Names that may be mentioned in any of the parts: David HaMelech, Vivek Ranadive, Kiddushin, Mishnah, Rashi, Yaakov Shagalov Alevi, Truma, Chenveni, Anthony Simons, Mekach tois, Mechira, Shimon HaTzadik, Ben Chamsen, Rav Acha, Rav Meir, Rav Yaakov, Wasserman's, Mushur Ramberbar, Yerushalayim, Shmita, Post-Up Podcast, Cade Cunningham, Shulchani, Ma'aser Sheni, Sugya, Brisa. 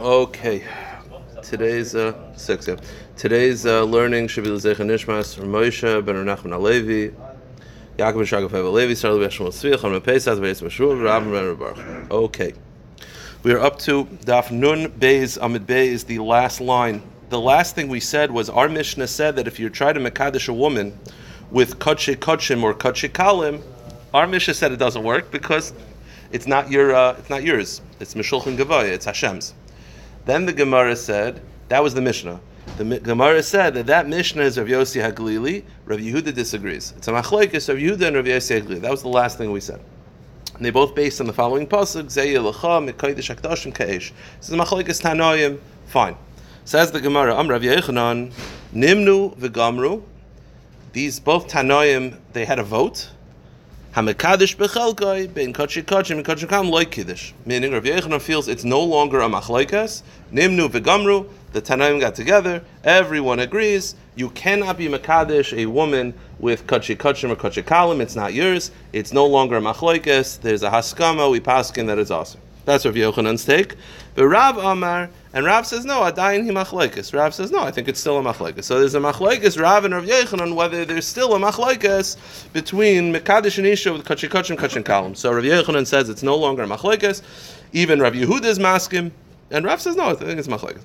Okay, today's learning should be l'zeicha nishmas from Moshe ben Nachman Alevi, Yaakov Shagalov Alevi, started with Shimon HaTzadik, Peisatz, Mushur Ramberbar. Okay, we are up to Daf Nun Beis Amid Bey is the last line. The last thing we said was our Mishnah said that if you try to mekadesh a woman with kodshe kodshim or kodshe kalim, our Mishnah said it doesn't work because it's not your, it's not yours. It's Meshulchan Gavaya. It's Hashem's. Then the Gemara said that was the Mishnah. The Gemara said that Mishnah is Rav Yosi Haglili. Rav Yehuda disagrees. It's a machlokes Rav Yehuda and Rav Yosi Haglili. That was the last thing we said. And they both based on the following pasuk: Zeh Yelecha Mekadesh Hakdashim Keish. This is machlokes Tanoim. Fine. Says the Gemara, Rav Yochanan, Nimnu v'Gamru. These both Tanoim, they had a vote. Hamekadish bechelkai bein kodshe kodshim and kodshe kalim loy kiddush. Meaning, Rav Yochanan feels it's no longer a machlokes. Nimnu v'Gamru. The Tanoim got together. Everyone agrees you cannot be mekadesh a woman with kodshe kodshim or kodshe kalim. It's not yours. It's no longer a machlokes. There's a haskama. We paskin that is awesome. That's Rav Yochanan's take. But Rav Amar, and Rav says, no, adayin hi machlokes. Rav says, no, I think it's still a machlokes. So there's a machlokes, Rav and Rav Yochanan, whether there's still a machlokes between mekadesh and isha with kodshe kodshim, kodshe kalim. So Rav Yochanan says it's no longer a machlokes. Even Rav Yehuda is maskim. And Rav says, no, I think it's machlokes.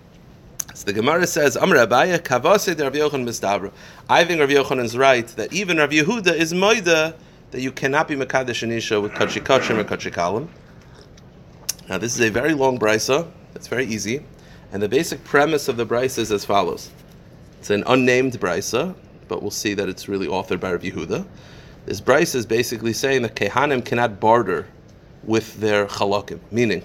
So the Gemara says, Amr Abaya, kavase de Rav Yochanan mistabra. I think Rav Yochanan's right that even Rav Yehuda is moida, that you cannot be mekadesh and isha with kodshe kodshim or kodshe kalim. Now this is a very long brisa. It's very easy, and the basic premise of the brisa is as follows. It's an unnamed brisa, but we'll see that it's really authored by Rav Yehuda. This brisa is basically saying that kehanim cannot barter with their chalakim, meaning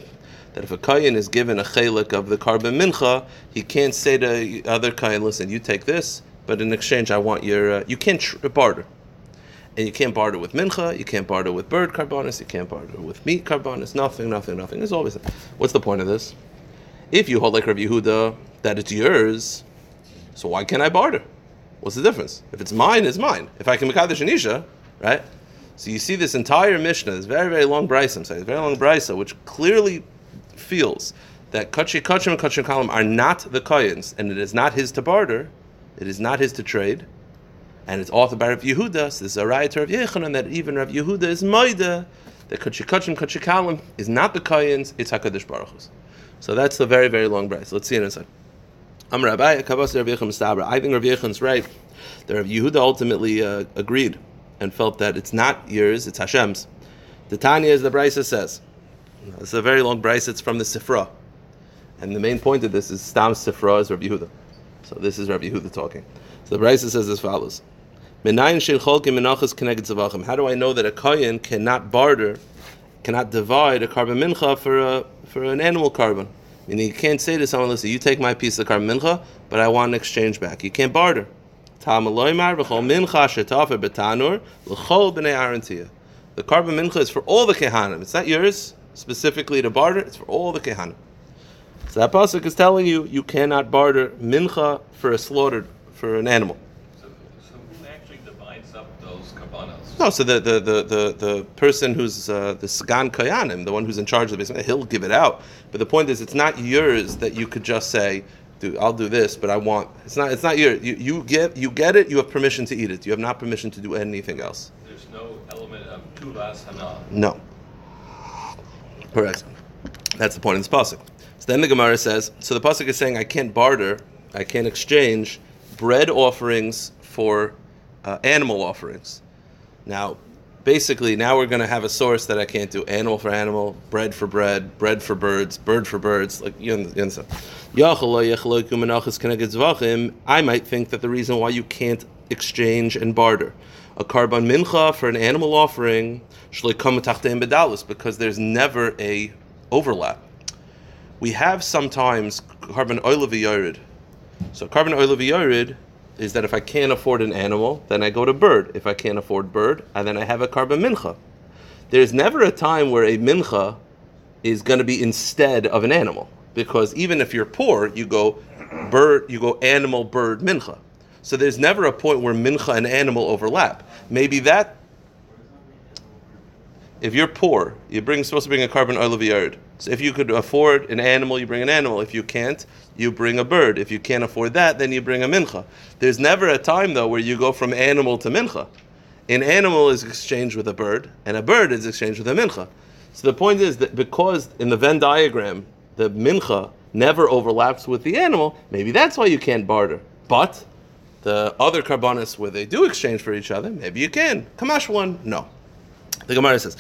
that if a kayin is given a chelik of the carbon mincha, he can't say to the other kayin, "Listen, you take this, but in exchange, I want your." You can't barter. And you can't barter with mincha, you can't barter with bird karbonis, you can't barter with meat karbonis, nothing. There's always that. What's the point of this? If you hold like Rav Yehuda that it's yours, so why can't I barter? What's the difference? If it's mine, it's mine. If I can mekadesh an isha, right? So you see this entire Mishnah, this very, very long brisa, I'm saying, very long brisa, which clearly feels that kodshe kodshim and kodshe kalim are not the koyins, and it is not his to barter, it is not his to trade. And it's authored by Rav Yehuda, so this is a raya to Rav Yochanan, that even Rav Yehuda is moida, that kodshe kodshim, kodshe kalim is not the koyins, it's HaKadosh Baruch Hu's. So that's the very, very long brayz. Let's see it in a second. Amar Abayah, Kavasi Rav Yochanan Mistabra. I think Rav Yochanan's right, that Rav Yehuda ultimately agreed and felt that it's not yours, it's Hashem's. The Tanya, as the brayz says, it's a very long brayz, it's from the Sifra. And the main point of this is Stam Sifra is Rav Yehuda. So this is Rav Yehuda talking. So the brayz says as follows. How do I know that a kohen cannot barter, cannot divide a carbon mincha for an animal carbon? Meaning you can't say to someone, listen, you take my piece of carbon mincha, but I want an exchange back. You can't barter. The carbon mincha is for all the kehanim. It's not yours specifically to barter, it's for all the kehanim. So that pasuk is telling you, you cannot barter mincha for a slaughtered, for an animal. No, so the person who's the Sagan Kayanim, the one who's in charge of the basement, he'll give it out. But the point is, it's not yours that you could just say, "Dude, I'll do this," but I want. It's not yours. You get it. You have permission to eat it. You have not permission to do anything else. There's no element of tulas hana. No. Correct. That's the point in this pasuk. So then the Gemara says. So the pasuk is saying, I can't barter. I can't exchange bread offerings for animal offerings. Now, basically, now we're going to have a source that I can't do animal for animal, bread for bread, bread for birds, bird for birds. Like you understand? I might think that the reason why you can't exchange and barter a carbon mincha for an animal offering because there's never a overlap. We have sometimes carbon oil v'yored. So carbon oil v'yored is that if I can't afford an animal, then I go to bird. If I can't afford bird, and then I have a carbon mincha. There's never a time where a mincha is going to be instead of an animal, because even if you're poor, you go bird, you go animal, bird, mincha. So there's never a point where mincha and animal overlap. Maybe that, if you're poor, you're supposed to bring a carbon oil of yard. So if you could afford an animal, you bring an animal. If you can't, you bring a bird. If you can't afford that, then you bring a mincha. There's never a time, though, where you go from animal to mincha. An animal is exchanged with a bird, and a bird is exchanged with a mincha. So the point is that because in the Venn diagram, the mincha never overlaps with the animal, maybe that's why you can't barter. But the other karbanos where they do exchange for each other, maybe you can. Kamash one, no. The Gemara says,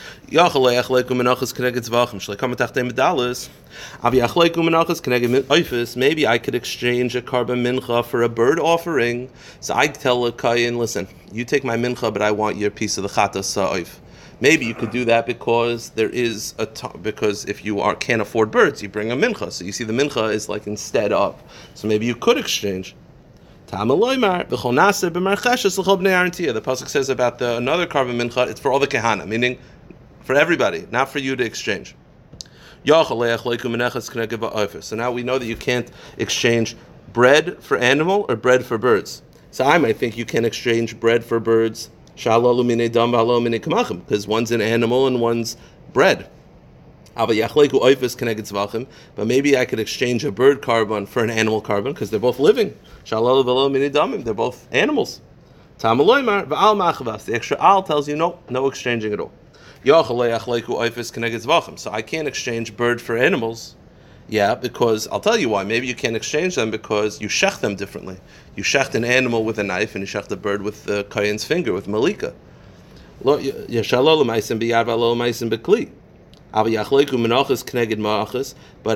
maybe I could exchange a karban mincha for a bird offering. So I tell a kayin, listen, you take my mincha, but I want your piece of the chata sa'if. Maybe you could do that because there is because if you can't afford birds, you bring a mincha. So you see, the mincha is like instead of. So maybe you could exchange. The pasuk says about another karban mincha. It's for all the kehana, meaning for everybody, not for you to exchange. So now we know that you can't exchange bread for animal or bread for birds. So I might think you can exchange bread for birds. Because one's an animal and one's bread. But maybe I could exchange a bird carbon for an animal carbon because they're both living. They're both animals. The extra al tells you no exchanging at all. So I can't exchange bird for animals. Yeah, because I'll tell you why. Maybe you can't exchange them because you shech them differently. You shech an animal with a knife and you shech the bird with the kayan's finger, with malika. But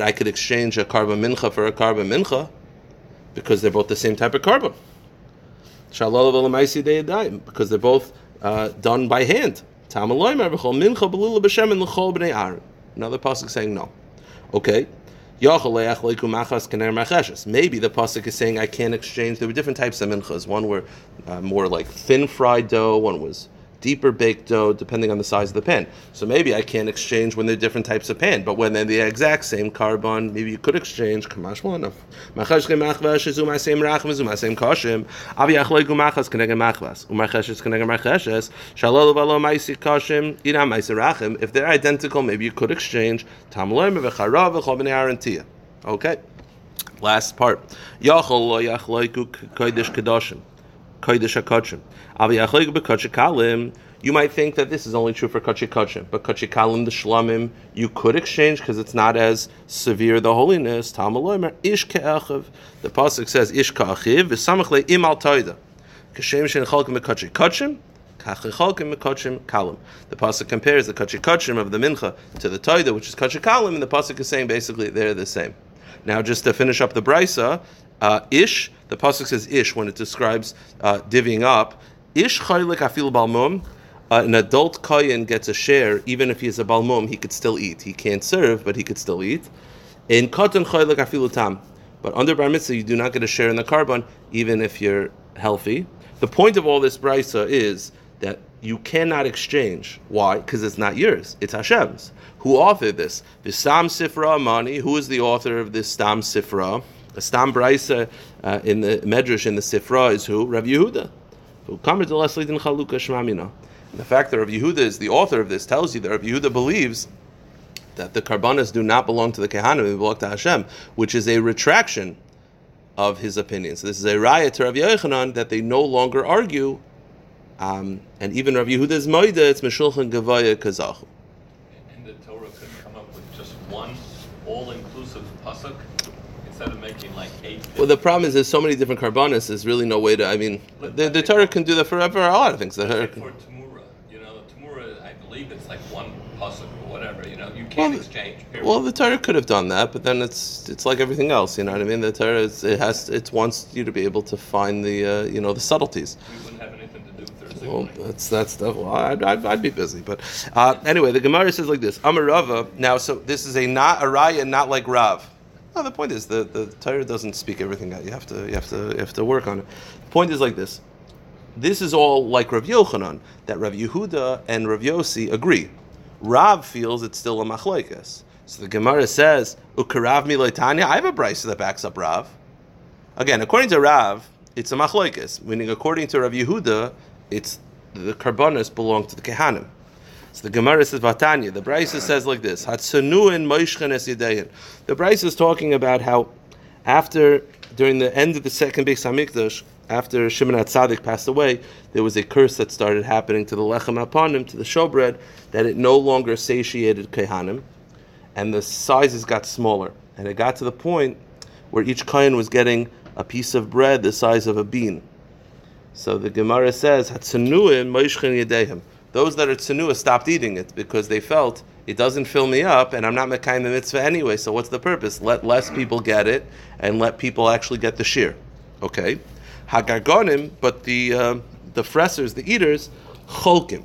I could exchange a karban mincha for a karban mincha because they're both the same type of karban. Because they're both done by hand. Another pasuk saying no. Okay. Maybe the pasuk is saying I can't exchange. There were different types of minchas. One were more like thin fried dough. One was deeper baked dough, depending on the size of the pan. So maybe I can't exchange when they're different types of pan. But when they're the exact same carbon, maybe you could exchange. If they're identical, maybe you could exchange. Okay. Last part. You might think that this is only true for kachikachim, but kachikalim the shlamim you could exchange because it's not as severe the holiness. The pasuk says ish ka'achiv v'samachle imal toida kashem shenichalkim kachikachim kachichalkim kachikalim. The pasuk compares the kachikachim of the mincha to the toida, which is kachikalim, and the pasuk is saying basically they're the same. Now, just to finish up the brisa. Ish, the pasuk says ish when it describes divvying up. Ish chaylik afil balmum, an adult kayin gets a share even if he is a balmum, he could still eat. He can't serve, but he could still eat. In katan chaylik afil tam, but under bar mitzvah you do not get a share in the carbon even if you're healthy. The point of all this brisa is that you cannot exchange. Why? Because it's not yours. It's Hashem's. Who authored this? The Stam Sifra Amani. Who is the author of this Stam Sifra? The Stam Braisa in the Medrash in the Sifra is who? Rav Yehuda. And the fact that Rav Yehuda is the author of this tells you that Rav Yehuda believes that the Karbanas do not belong to the Kehanim, they belong to Hashem, which is a retraction of his opinion. So this is a raya to Rav Yochanan that they no longer argue, and even Rav Yehuda's Moida, it's Meshulchan Gavaya Kazachu. And the Torah couldn't come up with just one all-inclusive pasuk? Of making like 8 well, the problem is there's so many different karbanos. There's really no way to. I mean, the Torah can do that forever. A lot of things. The Torah for Tamura, Tamura, I believe it's like one pasuk or whatever. You can't exchange. Period. Well, the Torah could have done that, but then it's like everything else. You know what I mean? The Torah it wants you to be able to find the the subtleties. We wouldn't have anything to do with Thursday. Well, that's stuff. Well, I'd be busy, but anyway, the Gemara says like this: Amar Rava. Now, so this is not a raya, not like Rav. No, the point is the Torah doesn't speak everything out. You have to work on it. The point is like this. This is all like Rav Yochanan, that Rav Yehuda and Rav Yosi agree. Rav feels it's still a machlokes. So the Gemara says, Ukarav miloitanya, I have a brisa that backs up Rav. Again, according to Rav, it's a machlokes, meaning according to Rav Yehuda, it's the karbanos belong to the Kehanim. So the Gemara says, Vatanya, the Brisa says like this, Hatsunuin Moishchen es Yidayin. The Brisa is talking about how after, during the end of the second Beis HaMikdash, after Shimon HaTzadik passed away, there was a curse that started happening to the lechem HaPanim, to the showbread, that it no longer satiated Kehanim, and the sizes got smaller. And it got to the point where each Kehan was getting a piece of bread the size of a bean. So the Gemara says, Hatsunuin Moishchen Yidehim. Those that are tsunua stopped eating it because they felt it doesn't fill me up and I'm not mekayim the mitzvah anyway, so what's the purpose? Let less people get it and let people actually get the shear. Okay. Hagargonim, but the fressers, the eaters, cholkim.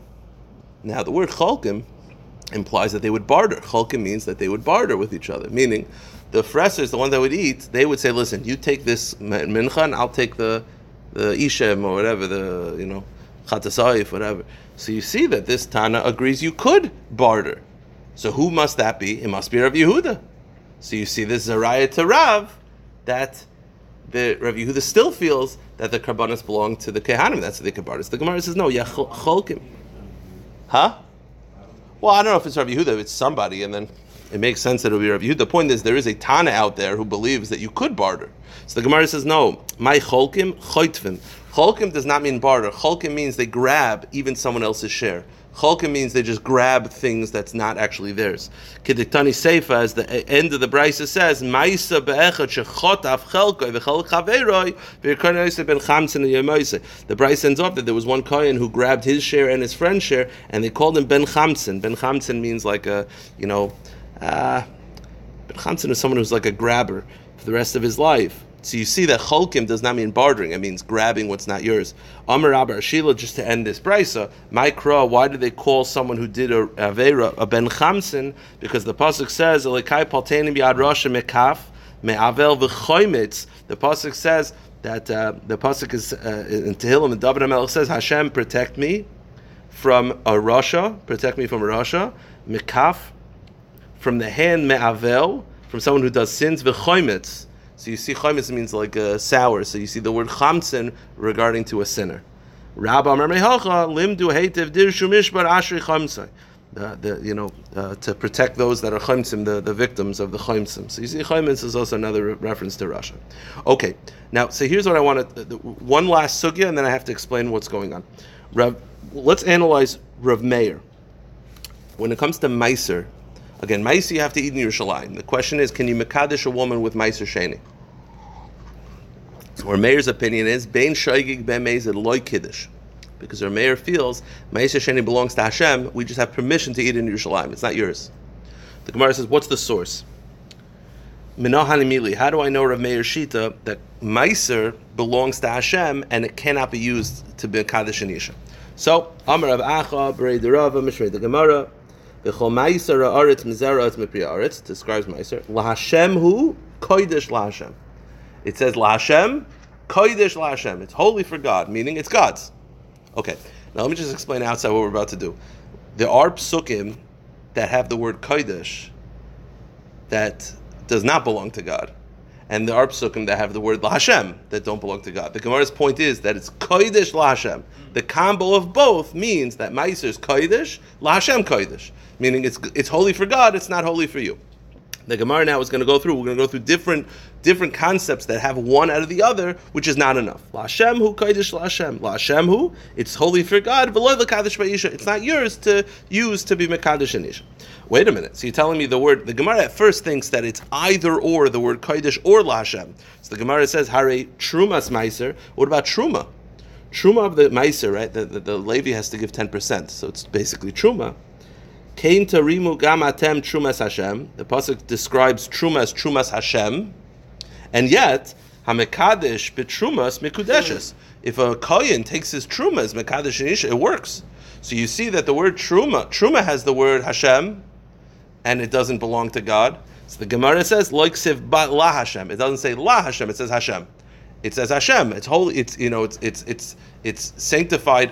Now the word cholkim implies that they would barter. Cholkim means that they would barter with each other, meaning the fressers, the ones that would eat, they would say, listen, you take this mincha and I'll take the ishem or whatever, the, you know, Chatasayif, whatever. So you see that this Tana agrees you could barter. So who must that be? It must be Rav Yehuda. So you see this Zariah to Rav, that the Rav Yehuda still feels that the Karbanos belong to the Kehanim, that's what they could barter. So the Gemara says, no, Yacholkim. Huh? Well, I don't know if it's Rav Yehuda, if it's somebody, and then it makes sense that it would be Rav Yehuda. The point is, there is a Tana out there who believes that you could barter. So the Gemara says, no, my Cholkim, Choitvim. Cholkim does not mean barter. Cholkim means they grab even someone else's share. Cholkim means they just grab things that's not actually theirs. Kediktani Seifa, as the end of the Brisa says, Maisa be'echad shechotav chelkoi v'chelk chaveroi v'yirkon yosef ben Chamsen yemoseh. The Brisa ends up that there was one kohen who grabbed his share and his friend's share, and they called him Ben Chamsen. Ben Chamsen means like a, you know, Ben Chamsen is someone who's like a grabber for the rest of his life. So you see that cholkim does not mean bartering, it means grabbing what's not yours. Amar Abba Shila, just to end this brisa, my kra, why do they call someone who did a Avera a Ben Chamsen? Because the Pasuk says, Elikai palteinim yad rasha mekaf, me'avel v'choimitz. The Pasuk says that, the Pasuk is in Tehillim, and David HaMelech says, Hashem, protect me from a rasha, protect me from a rasha, mekaf, from the hand, me'avel, from someone who does sins, v'choimitz. So you see, choimetz means like a sour. So you see the word chamsen regarding to a sinner. Rabba Amar Mehacha limdu heitiv dirshu mishbar ashri chamsai. To protect those that are chomsim, the victims of the chomsim. So you see, chomsim is also another reference to Russia. Okay, now, so here's what I want to, one last sugya, and then I have to explain what's going on. Let's analyze Rav Meir. When it comes to Meiser, again, Ma'isa you have to eat in Yerushalayim. The question is, can you mekadesh a woman with Ma'isa Sheni? So our Meir's opinion is, Bein Shoigig Ben Meizid Loi Kiddush. Because our Meir feels, Ma'isa Sheni belongs to Hashem, we just have permission to eat in Yerushalayim, it's not yours. The Gemara says, what's the source? Minah Hanimili, how do I know Rav Meir Shita that Ma'isa belongs to Hashem and it cannot be used to be mekadesh an Isha? So, Amar Rav Acha, Berei Derava, Mishrei the Gemara, B'chol ma'isar ha'aretz mizara'atz mepri'aretz describes ma'isar. L'Hashem hu kodesh l'Hashem. It says l'Hashem kodesh l'Hashem. It's holy for God, meaning it's God's. Okay, now let me just explain outside what we're about to do. There are psukim that have the word kodesh that does not belong to God, and there are psukim that have the word l'Hashem that don't belong to God. The Gemara's point is that it's kodesh l'Hashem. The combo of both means that ma'isar is kodesh l'Hashem kodesh. Meaning it's holy for God, it's not holy for you. The Gemara now is going to go through, we're going to go through different concepts that have one out of the other, which is not enough. L'Hashem hu kodesh l'Hashem. L'Hashem hu, it's holy for God, but lo l'kadosh b'isha, it's not yours to use to be mekadosh an isha. Wait a minute, so you're telling me the word, the Gemara at first thinks that it's either or, the word kodesh or l'Hashem. So the Gemara says, Hare trumas meiser, what about truma? Truma of the meiser, right, the Levi has to give 10%, so it's basically truma. Kain tarimu gam atem trumas Hashem. The pasuk describes trumas Hashem, and yet hamekadesh betrumas mikudeshes. If a kohen takes his trumas mekadesh and isha, it works. So you see that the word truma has the word Hashem, and it doesn't belong to God. So the Gemara says loiksiv bat la Hashem. It doesn't say la Hashem. It says Hashem. It says Hashem. It's holy. It's, you know, it's sanctified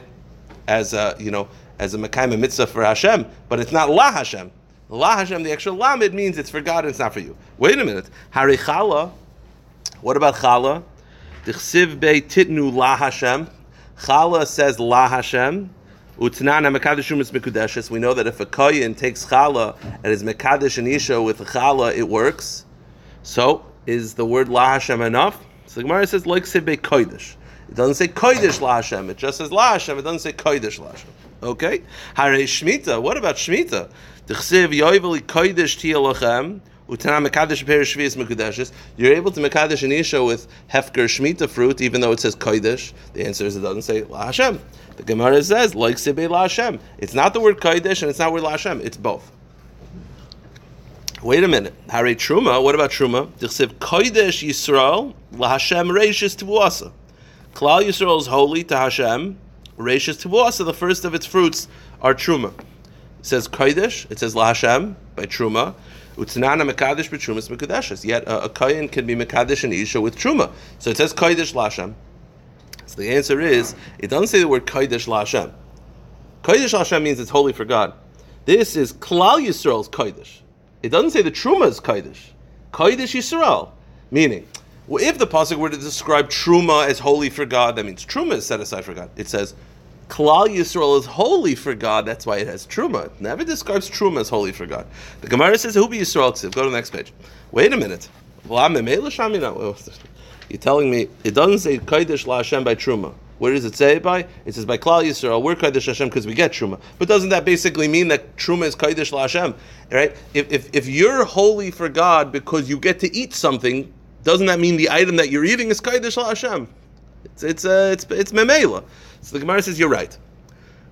as a, you know, as a mekayim mitzvah for Hashem, but it's not la Hashem. La Hashem, the actual lamid means it's for God and it's not for you. Wait a minute. Hari chala, what about chala? Dichsiv bei titnu la Hashem. Chala says la Hashem. We know that if a koyin takes challah and is mekadesh and isha with challah, it works. So, is the word la Hashem enough? So the Gemara says, like sebe kodesh. It doesn't say kodesh la Hashem. It just says la Hashem. It doesn't say kodesh la Hashem. Okay? Harei shmita. What about shmita? T'chsev yoiveli kodesh tia lachem. You're able to mekadesh and isha with hefker shmita fruit, even though it says kodesh. The answer is it doesn't say la Hashem. The Gemara says like sebe la Hashem. It's not the word kodesh and it's not the word la Hashem. It's both. Wait a minute. Hare truma. What about truma? Dichsev kodesh Yisrael la Hashem reishis tivuasa. Klal Yisrael is holy to Hashem. Reishis tivuasa. The first of its fruits are truma. It says kodesh. It says la Hashem by truma. Utznana mekadesh b'trumas mekadeshes. Yet a kohen can be mekadesh and isha with truma. So it says kodesh la Hashem. So the answer is it doesn't say the word kodesh la Hashem. Kodesh la Hashem means it's holy for God. This is Klal Yisrael's kodesh. It doesn't say the truma is kodesh. Kodesh Yisrael, meaning if the pasuk were to describe truma as holy for God, that means truma is set aside for God. It says Klal Yisrael is holy for God. That's why it has truma. It never describes truma as holy for God. The Gemara says, "Who be Yisrael?" Go to the next page. Wait a minute. You're telling me it doesn't say kodesh la Hashem by truma. Where does it say it by? It says by Klal Yisrael. We're kodesh Hashem because we get truma. But doesn't that basically mean that truma is kodesh la Hashem? Right? If you're holy for God because you get to eat something, doesn't that mean the item that you're eating is kodesh la Hashem? It's memela. So the Gemara says, you're right.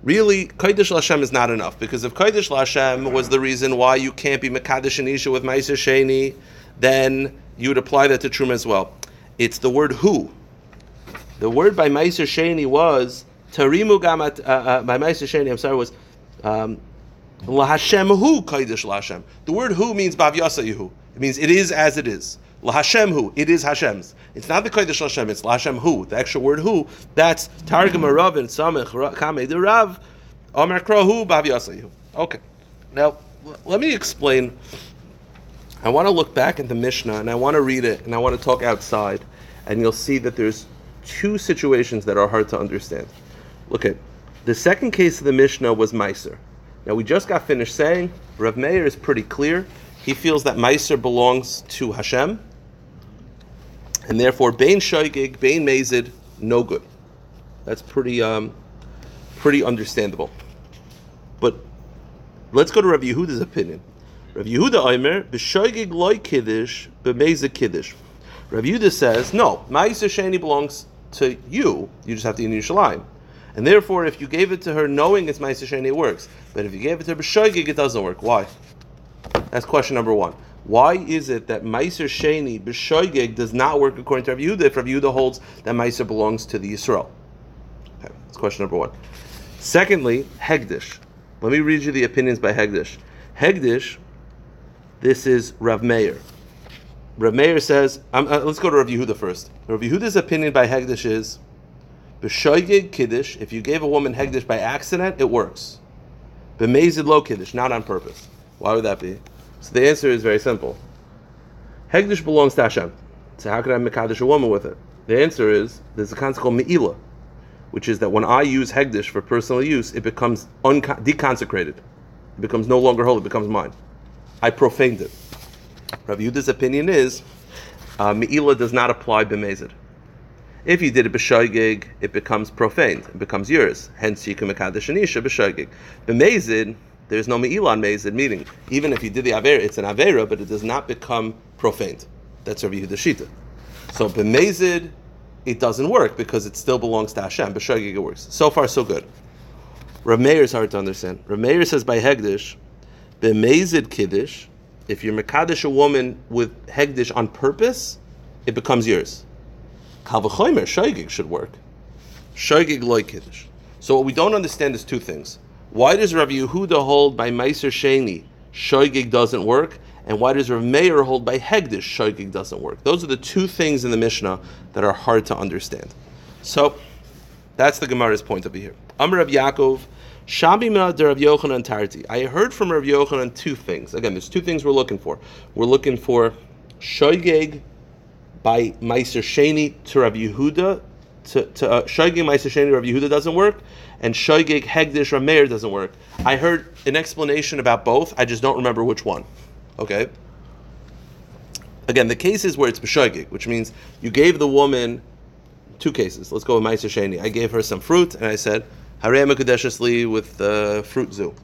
Really, Kodesh L'Hashem is not enough, because if Kodesh L'Hashem was the reason why you can't be Mekadesh and Isha with Ma'aser Sheni, then you would apply that to Truma as well. It's the word who. The word by Ma'aser Sheni was, Tarimu Gamat, by Ma'aser Sheni, I'm sorry, was L'Hashem Hu Kodesh L'Hashem. The word who means B'av Yasa Yehu. It means it is as it is. L'Hashem Hu, it is Hashem's. It's not the Kodesh L'Hashem, it's L'Hashem Hu. The actual word Hu, that's Targum Rav and Samech Kamei de Rav, Omer Kro Hu, B'Av Yasa Yehu. Okay, now let me explain. I want to look back at the Mishnah and I want to read it and I want to talk outside, and you'll see that there's two situations that are hard to understand. Look at the second case of the Mishnah was Meiser. Now we just got finished saying Rav Meir is pretty clear. He feels that Meiser belongs to Hashem, and therefore, Bein Shoigig, Bein Mezid, no good. That's pretty understandable. But let's go to Rav Yehuda's opinion. Rav Yehuda Aimer, B'Shoigig Loi Kiddush, B'Mezid Kiddush. Rav Yehuda says, no, Ma'aser Sheni belongs to you. You just have to eat in Yerushalayim. And therefore, if you gave it to her knowing it's Ma'aser Sheni, it works. But if you gave it to her B'Shoigig, it doesn't work. Why? That's question number one. Why is it that Meiser Sheni B'Shoigig does not work according to Rav Yehuda if Rav Yehuda holds that Meiser belongs to the Yisrael? Okay, that's question number one. Secondly, Hegdish. Let me read you the opinions by Hegdish. Hegdish, this is Rav Meir. Rav Meir says, let's go to Rav Yehuda first. Rav Yehuda's opinion by Hegdish is B'Shoigig Kiddush, if you gave a woman Hegdish by accident, it works. B'Mezid Lo Kiddush, not on purpose. Why would that be? So the answer is very simple. Hegdish belongs to Hashem. So how could I mekadesh a woman with it? The answer is, there's a concept called me'ilah, which is that when I use Hegdish for personal use, it becomes deconsecrated. It becomes no longer holy, it becomes mine. I profaned it. Rav Yehuda's opinion is, me'ilah does not apply b'mezid. If you did it b'shoigig, it becomes profaned, it becomes yours. Hence, you can mekadesh an isha b'shoigig. B'mezid, there's no me'ilah on mezid, meaning even if you did the avera, it's an avera, but it does not become profaned. That's Rav Yehuda's shita. So b'mezid, it doesn't work because it still belongs to Hashem. B'shoigig, it works. So far, so good. Rav Meir is hard to understand. Rav Meir says by Hegdish, b'mezid kiddush, if you're mekadesh a woman with Hegdish on purpose, it becomes yours. Kal v'chomer, shoigig should work. Shoigig loy kiddush. So what we don't understand is two things. Why does Rav Yehuda hold by Meiser Sheni Shoigig doesn't work? And why does Rav Meir hold by Hegdish Shoigig doesn't work? Those are the two things in the Mishnah that are hard to understand. So, that's the Gemara's point over here. Amar Rav Yaakov, Shabima de Rav Yochanan Tarti. I heard from Rav Yochanan two things. Again, there's two things we're looking for. We're looking for Shoigig by Meiser Sheni to Rav Yehuda to Shoigig Ma'aser Sheni Rav Yehuda doesn't work, and Shoigig Hegdish Rav Meir doesn't work. I heard an explanation about both. I just don't remember which one. Okay. Again, the cases where it's B'Shoigig, which means you gave the woman, two cases. Let's go with Ma'aser Sheni. I gave her some fruit, and I said, Harei Mekudeshes Li with fruit zoo.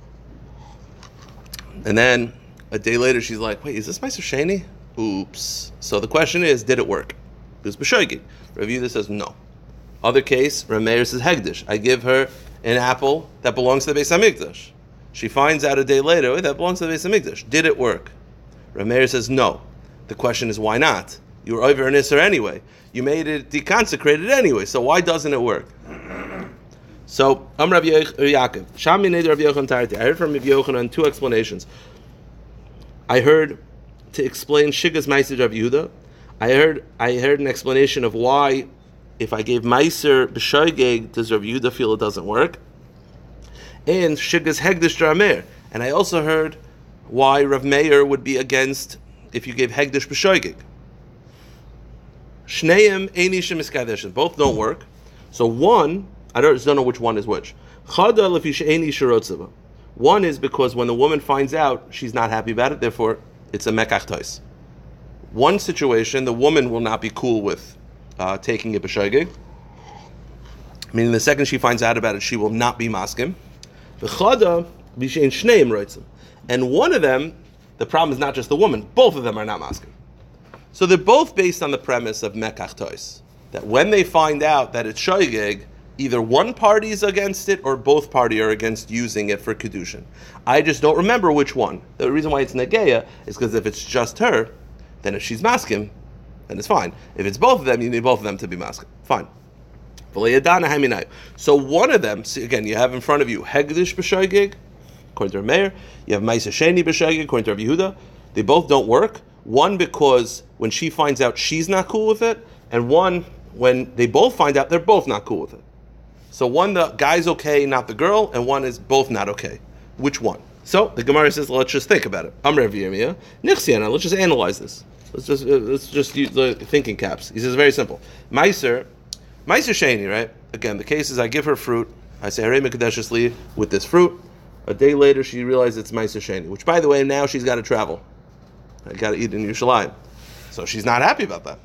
And then a day later, she's like, wait, is this Ma'aser Sheni? Oops. So the question is, did it work? It was B'Shoigig. Rav Yehuda says, no. Other case, Rav Meir says, Hegdish. I give her an apple that belongs to the Beis HaMikdash. She finds out a day later, that belongs to the Beis HaMikdash. Did it work? Rav Meir says, no. The question is, why not? You were over an Isser anyway. You made it deconsecrated anyway, so why doesn't it work? So, I'm Rav Yaakov. I heard from Rav Yochanan two explanations. I heard to explain Shigas Meiser Rav Yehuda. I heard an explanation of why, if I gave Meiser B'Shoigeg, does Rav Yehuda feel it doesn't work? And Shigas Hegdish Rav Meir. And I also heard why Rav Meir would be against if you gave Hegdish B'Shoigeg. Shneim Einishim Iskadeshes. Both don't work. So one, I don't know which one is which. Chada Lefish Einish Rotzeva. One is because when the woman finds out, she's not happy about it, therefore it's a Mekach Tais. One situation, the woman will not be cool with taking it b'shoigig. Meaning the second she finds out about it, she will not be maskim. V'chada b'shein shneim roitzim. And one of them, the problem is not just the woman, both of them are not maskim. So they're both based on the premise of mekach tois. That when they find out that it's shoigig, either one party is against it or both party are against using it for kedushin. I just don't remember which one. The reason why it's negeya is because if it's just her, then if she's maskim, then it's fine. If it's both of them, you need both of them to be maskim. Fine. So one of them, so again, you have in front of you Hegdish b'shoigig, according to Rav Meir. You have Ma'aser Sheni b'shoigig, according to Rav Yehuda. They both don't work. One because when she finds out she's not cool with it, and one when they both find out they're both not cool with it. So one, the guy's okay, not the girl, and one is both not okay. Which one? So the Gemara says, let's just think about it. Amr Yirmiyah, Nichsiana. Let's just analyze this. Let's just use the thinking caps. He says very simple. Meiser Sheni, right? Again, the case is I give her fruit. I say Harei Mekudeshes Li with this fruit. A day later, she realizes it's Meiser Sheni, which, by the way, now she's got to travel. I got to eat in Yerushalayim, so she's not happy about that.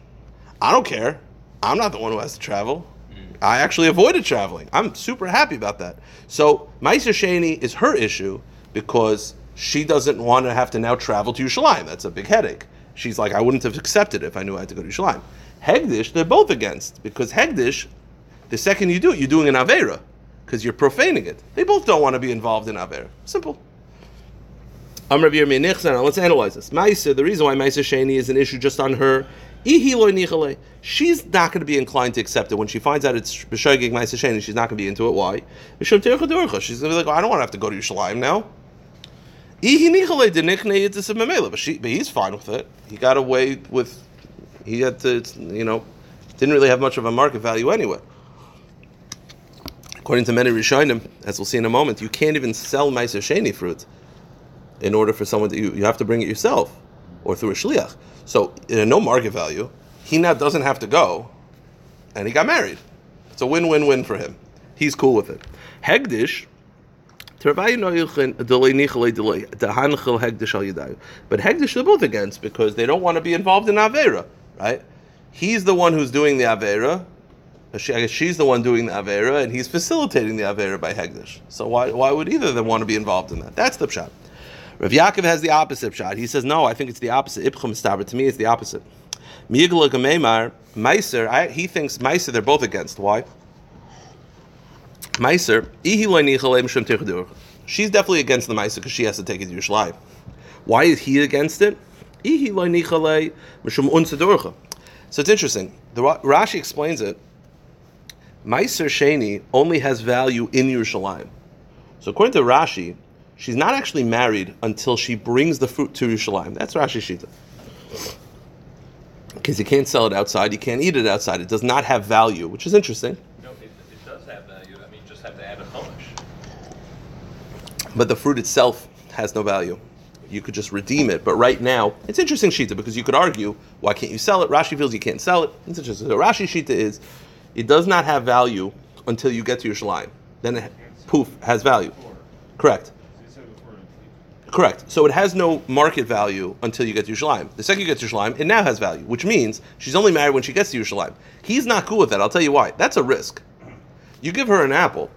I don't care. I'm not the one who has to travel. I actually avoided traveling. I'm super happy about that. So Meiser Sheni is her issue because she doesn't want to have to now travel to Yerushalayim. That's a big headache. She's like, I wouldn't have accepted it if I knew I had to go to Yerushalayim. Hegdish, they're both against, because Hegdish, the second you do it, you're doing an Aveira, because you're profaning it. They both don't want to be involved in Aveira. Simple. Let's analyze this. Meiser, the reason why Meiser Sheni is an issue just on her, she's not going to be inclined to accept it. When she finds out it's B'Shoigig Meiser Sheni, she's not going to be into it. Why? She's going to be like, oh, I don't want to have to go to Yerushalayim now. But he's fine with it. He got away with, he had to, didn't really have much of a market value anyway. According to many Rishonim, as we'll see in a moment, you can't even sell Meiser Sheni fruit in order for someone to, you have to bring it yourself or through a shliach. So, no market value, he now doesn't have to go, and he got married. It's a win-win-win for him. He's cool with it. Hegdish, but Hegdish they're both against because they don't want to be involved in Aveira, right? He's the one who's doing the Aveira. I guess she's the one doing the Aveira, and he's facilitating the Aveira by Hegdish. So why would either of them want to be involved in that? That's the pshat. Rav Yaakov has the opposite pshat. He says, no, I think it's the opposite. To me, it's the opposite. He thinks Meiser, they're both against. Why? Meiser, she's definitely against the Meiser because she has to take it to Yerushalayim. Why is he against it? So it's interesting. The Rashi explains it. Meiser Sheni only has value in Yerushalayim. So according to Rashi, she's not actually married until she brings the fruit to Yerushalayim. That's Rashi Shita. Because you can't sell it outside, you can't eat it outside. It does not have value, which is interesting. No, it does have value. I mean, you just have to add a chumash. But the fruit itself has no value. You could just redeem it. But right now, it's interesting Shita, because you could argue, why can't you sell it? Rashi feels you can't sell it. It's interesting. So Rashi Shita is, It does not have value until you get to Yerushalayim. Then it, poof, has value. Correct. Correct. So it has no market value until you get to Yerushalayim. The second you get to Yerushalayim, it now has value, which means she's only married when she gets to Yerushalayim. He's not cool with that. I'll tell you why. That's a risk. You give her an apple,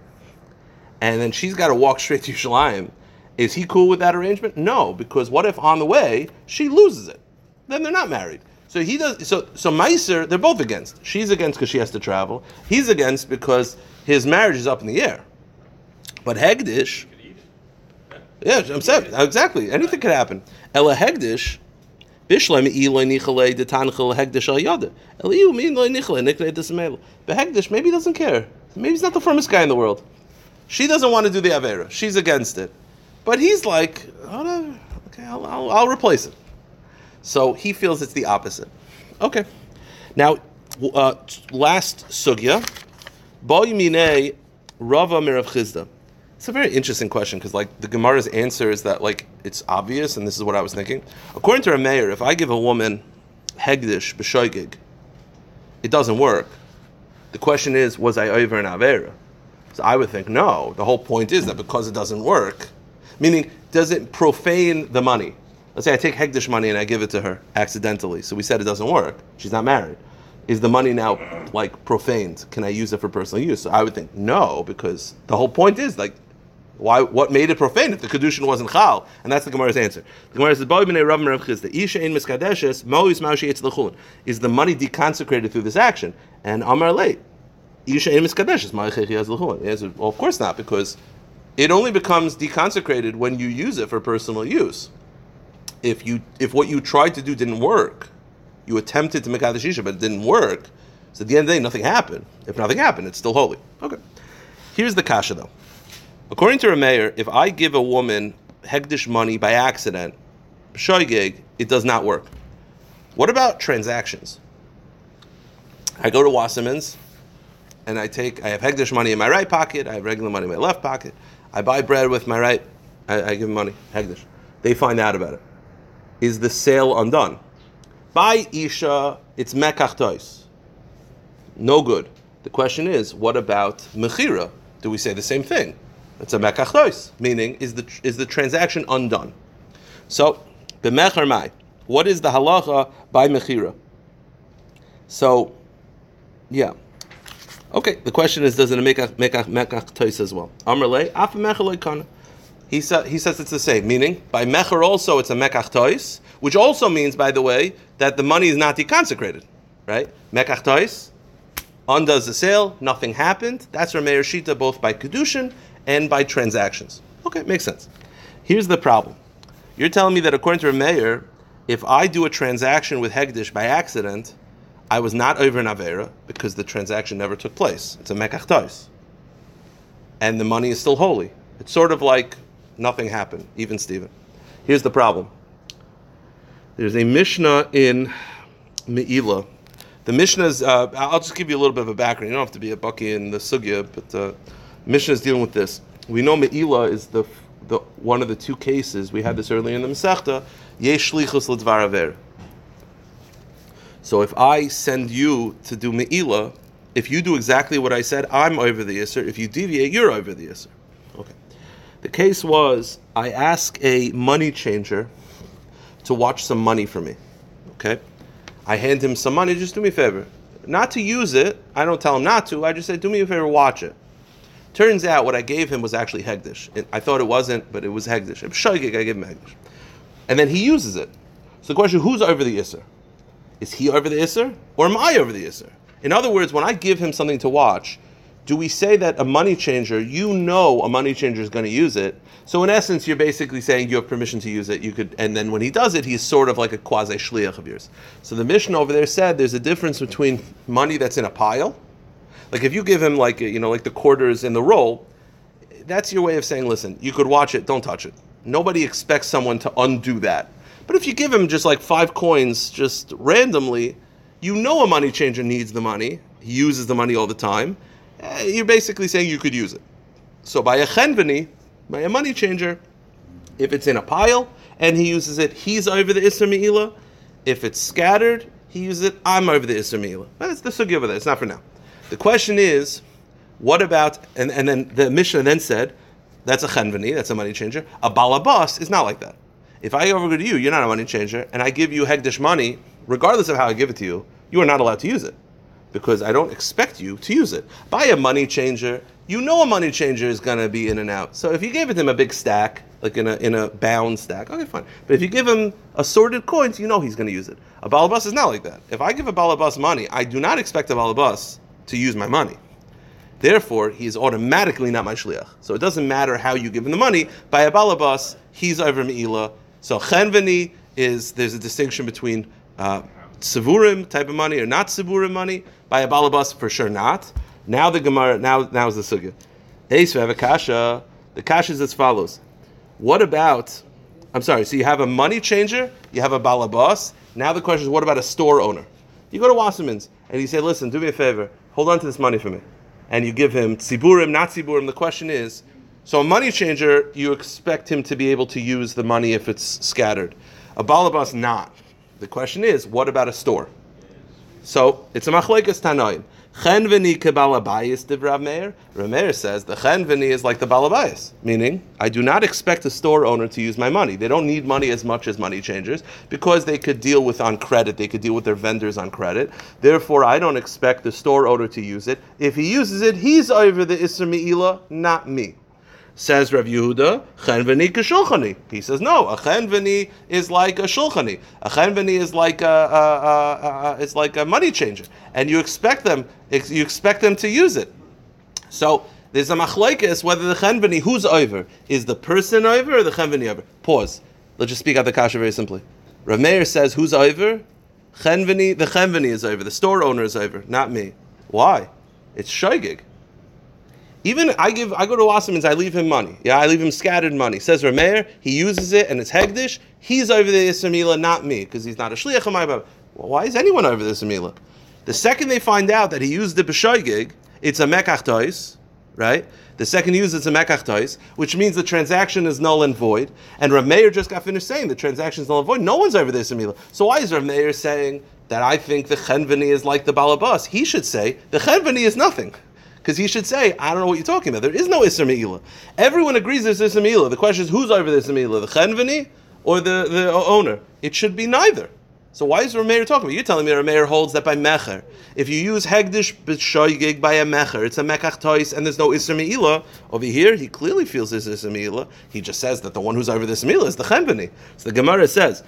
and then she's got to walk straight to Yerushalayim. Is he cool with that arrangement? No, because what if on the way she loses it? Then they're not married. So he does. So Meiser, they're both against. She's against because she has to travel. He's against because his marriage is up in the air. But Hegdish. Yeah, I'm saying exactly. Anything could happen. Ela hegdish, bishlem iloy nichale detanchel hegdish al yada. Eliu min loy nichale niknei desemelo. But hegdish maybe doesn't care. Maybe he's not the firmest guy in the world. She doesn't want to do the avera. She's against it, but he's like, oh, okay, I'll replace it. So he feels it's the opposite. Okay. Now, last sugya, ba yimine Rava Merav Chizda. It's a very interesting question because, like, the Gemara's answer is that, like, it's obvious, and this is what I was thinking. According to Rav Meir, if I give a woman hegdish b'shoigig, it doesn't work. The question is, was I over an avera? So I would think no. The whole point is that because it doesn't work, meaning does it profane the money? Let's say I take hegdish money and I give it to her accidentally. So we said it doesn't work. She's not married. Is the money now like profaned? Can I use it for personal use? So I would think no, because the whole point is like. Why? What made it profane if the kedushin wasn't chal? And that's the Gemara's answer. The Gemara says, "Boi b'nei Rav Merav Chizda, isha in miskadeshes, mo'is ma'ushi etz lechulin." Is the money deconsecrated through this action? And Amar late, isha in miskadeshes, ma'ushi etz lechulin. The answer, well, of course not, because it only becomes deconsecrated when you use it for personal use. If what you tried to do didn't work, you attempted to make mekadesh isha, but it didn't work. So at the end of the day, nothing happened. If nothing happened, it's still holy. Okay. Here's the kasha though. According to Rav Meir, if I give a woman hegdish money by accident, shoygig, it does not work. What about transactions? I go to Wasserman's, and I have hegdish money in my right pocket, I have regular money in my left pocket, I buy bread with my right, I give them money, hegdish. They find out about it. Is the sale undone? By Isha, it's mekach tois. No good. The question is, what about mechira? Do we say the same thing? It's a mekach tois, meaning is the transaction undone? So, b'mecher mai, what is the halacha by mechira? So, yeah, okay. The question is, does it mekach tois as well? Amar le, af mecher lo kana. He says it's the same, meaning by mecher also it's a mekach tois, which also means, by the way, that the money is not deconsecrated, right? Mekach tois undoes the sale, nothing happened. That's Rav Meir Shita both by kedushin and by transactions. Okay, makes sense. Here's the problem. You're telling me that according to Rav Meir, if I do a transaction with hegdish by accident, I was not over an avera because the transaction never took place. It's a mekach tois. And the money is still holy. It's sort of like nothing happened, even Stephen. Here's the problem. There's a Mishnah in Me'ila. The Mishnah is, I'll just give you a little bit of a background. You don't have to be a Bucky in the Sugya, but Mishnah is dealing with this. We know Me'ila is the one of the two cases. We had this earlier in the Masechta. Yesh shlichus l'dvar aver. So if I send you to do Me'ila, if you do exactly what I said, I'm over the Yisr. If you deviate, you're over the Yisr. Okay. The case was, I ask a money changer to watch some money for me. Okay? I hand him some money, just do me a favor. Not to use it. I don't tell him not to. I just say, do me a favor, watch it. Turns out what I gave him was actually hegdish. I thought it wasn't, but it was hegdish. Shoygig, I gave him hegdish. And then he uses it. So the question, who's over the Isser? Is he over the Isser? Or am I over the Isser? In other words, when I give him something to watch, do we say that a money changer, you know a money changer is going to use it. So in essence, you're basically saying you have permission to use it. You could, and then when he does it, he's sort of like a quasi-shliach of yours. So the Mishnah over there said there's a difference between money that's in a pile. Like if you give him like, you know, like the quarters in the roll, that's your way of saying, listen, you could watch it, don't touch it. Nobody expects someone to undo that. But if you give him just like 5 coins just randomly, you know a money changer needs the money. He uses the money all the time. You're basically saying you could use it. So by a chenveni, by a money changer, if it's in a pile and he uses it, he's over the Isser Me'ila. If it's scattered, he uses it, I'm over the Isser Me'ila. That's the sugya over there. It's not for now. The question is, what about, and then the Mishnah then said, that's a chenveni, that's a money changer. A balabas is not like that. If I go over to you, you're not a money changer, and I give you hegdish money, regardless of how I give it to you, you are not allowed to use it, because I don't expect you to use it. By a money changer, you know a money changer is going to be in and out. So if you gave him a big stack, like in a bound stack, okay, fine. But if you give him assorted coins, you know he's going to use it. A balabas is not like that. If I give a balabas money, I do not expect a balabas to use my money. Therefore, he is automatically not my shliach. So it doesn't matter how you give him the money. By a balabas, he's over me'ilah. So chenveni is, there's a distinction between tzivurim type of money or not tzivurim money. By a balabas, for sure not. Now the Gemara, now is the sugya. Eis v'avakasha. The kasha is as follows. What about, so you have a money changer, you have a balabas. Now the question is, what about a store owner? You go to Wasserman's and you say, listen, do me a favor, hold on to this money for me. And you give him tziburim, not tziburim. The question is, so a money changer, you expect him to be able to use the money if it's scattered. A balabas, not. The question is, what about a store? So it's a machleikas tanoim. Chenveni kebalabayis div Rav Meir. Rav Meir says the chenveni is like the balabayis, meaning I do not expect a store owner to use my money. They don't need money as much as money changers because they could deal with on credit. They could deal with their vendors on credit. Therefore, I don't expect the store owner to use it. If he uses it, he's over the Isser Me'ilah, not me. Says Rav Yehuda, chenveni k'shulchani. He says, no, a chenveni is like a shulchani. A chenveni is like it's like a money changer, and you expect them to use it. So there's a machlekes whether the chenveni, who's over, is the person over or the chenveni over. Pause. Let's just speak out the kasha very simply. Rav Meir says, who's over? Chenveni. The chenveni is over. The store owner is over, not me. Why? It's shogeg. Even I go to Wasserman's, I leave him money. Yeah, I leave him scattered money. Says Rav Meir, he uses it and it's hegdish. He's over the Isser Me'ilah, not me, because he's not a shliach of my Baba. Well, why is anyone over the Isser Me'ilah? The second they find out that he used the b'shogeg, it's a mekach tois, right? The second he uses it's a mekach tois, which means the transaction is null and void. And Rav Meir just got finished saying the transaction is null and void. No one's over the Isser Me'ilah. So why is Rav Meir saying that I think the chenveni is like the balabas? He should say the chenveni is nothing. Because he should say, I don't know what you're talking about. There is no Isser Me'ilah. Everyone agrees there's Isser Me'ilah. The question is, who's over the Isser Me'ilah, the chenveni or the owner? It should be neither. So why is Rav Meir talking about? You're telling me Rav Meir holds that by mecher, if you use hegdish b'shogeg by a mecher, it's a mekach tois and there's no Isser Me'ilah. Over here, he clearly feels there's Isser Me'ilah. He just says that the one who's over the Isser Me'ilah is the chenveni. So the Gemara says,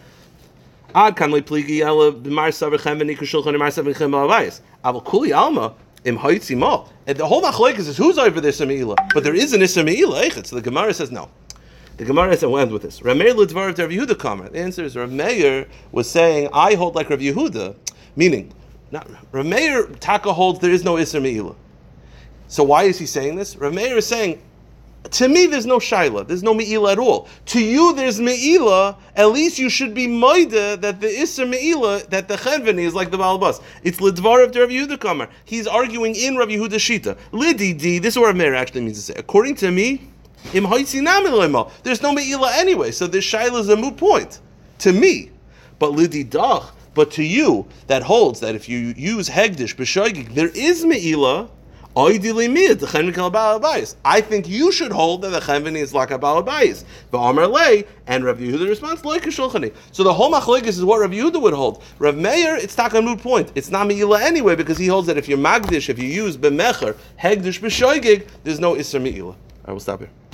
Ad kan li pligi ela b'mar saver chenveni k'shulchan b'mar saver chenveni aval kuli alma. And the whole machlokes is who's over the Isser Me'ilah, but there is an Isser Me'ilah. So the Gemara says no. The Gemara says, we'll end with this. Rav Meir l'dvar to Rav Yehuda comment. The answer is Rav Meir was saying, I hold like Rav Yehuda, meaning Rav Meir taka holds there is no Isser Me'ilah. So why is he saying this? Rav Meir is saying, to me there's no shaila, there's no Me'ilah at all. To you there's Me'ilah, at least you should be moida that the Isser Me'ilah, that the chenveni is like the balabas. It's l'dvar of Rav Yehuda Kamar. He's arguing in Rav Yehuda Shita. L'didi, this is what Rav Meir actually means to say. According to me, im haitzinami l'mo, there's no Me'ilah anyway, so this shaila is a moot point. To me. But l'didach, but to you, that holds that if you use hegdish, b'shogeg, there is Me'ilah, I think you should hold that the chenveni is like a balabayis. V'amar lei, and Rav Yehuda responds like a shulchani. So the whole machlokes is what Rav Yehuda would hold. Rav Meir, it's not a moot point. It's not me'ilah anyway because he holds that if you're magdish, if you use b'mecher, hegdish b'shogeg, there's no isser me'ilah. All right, we'll stop here.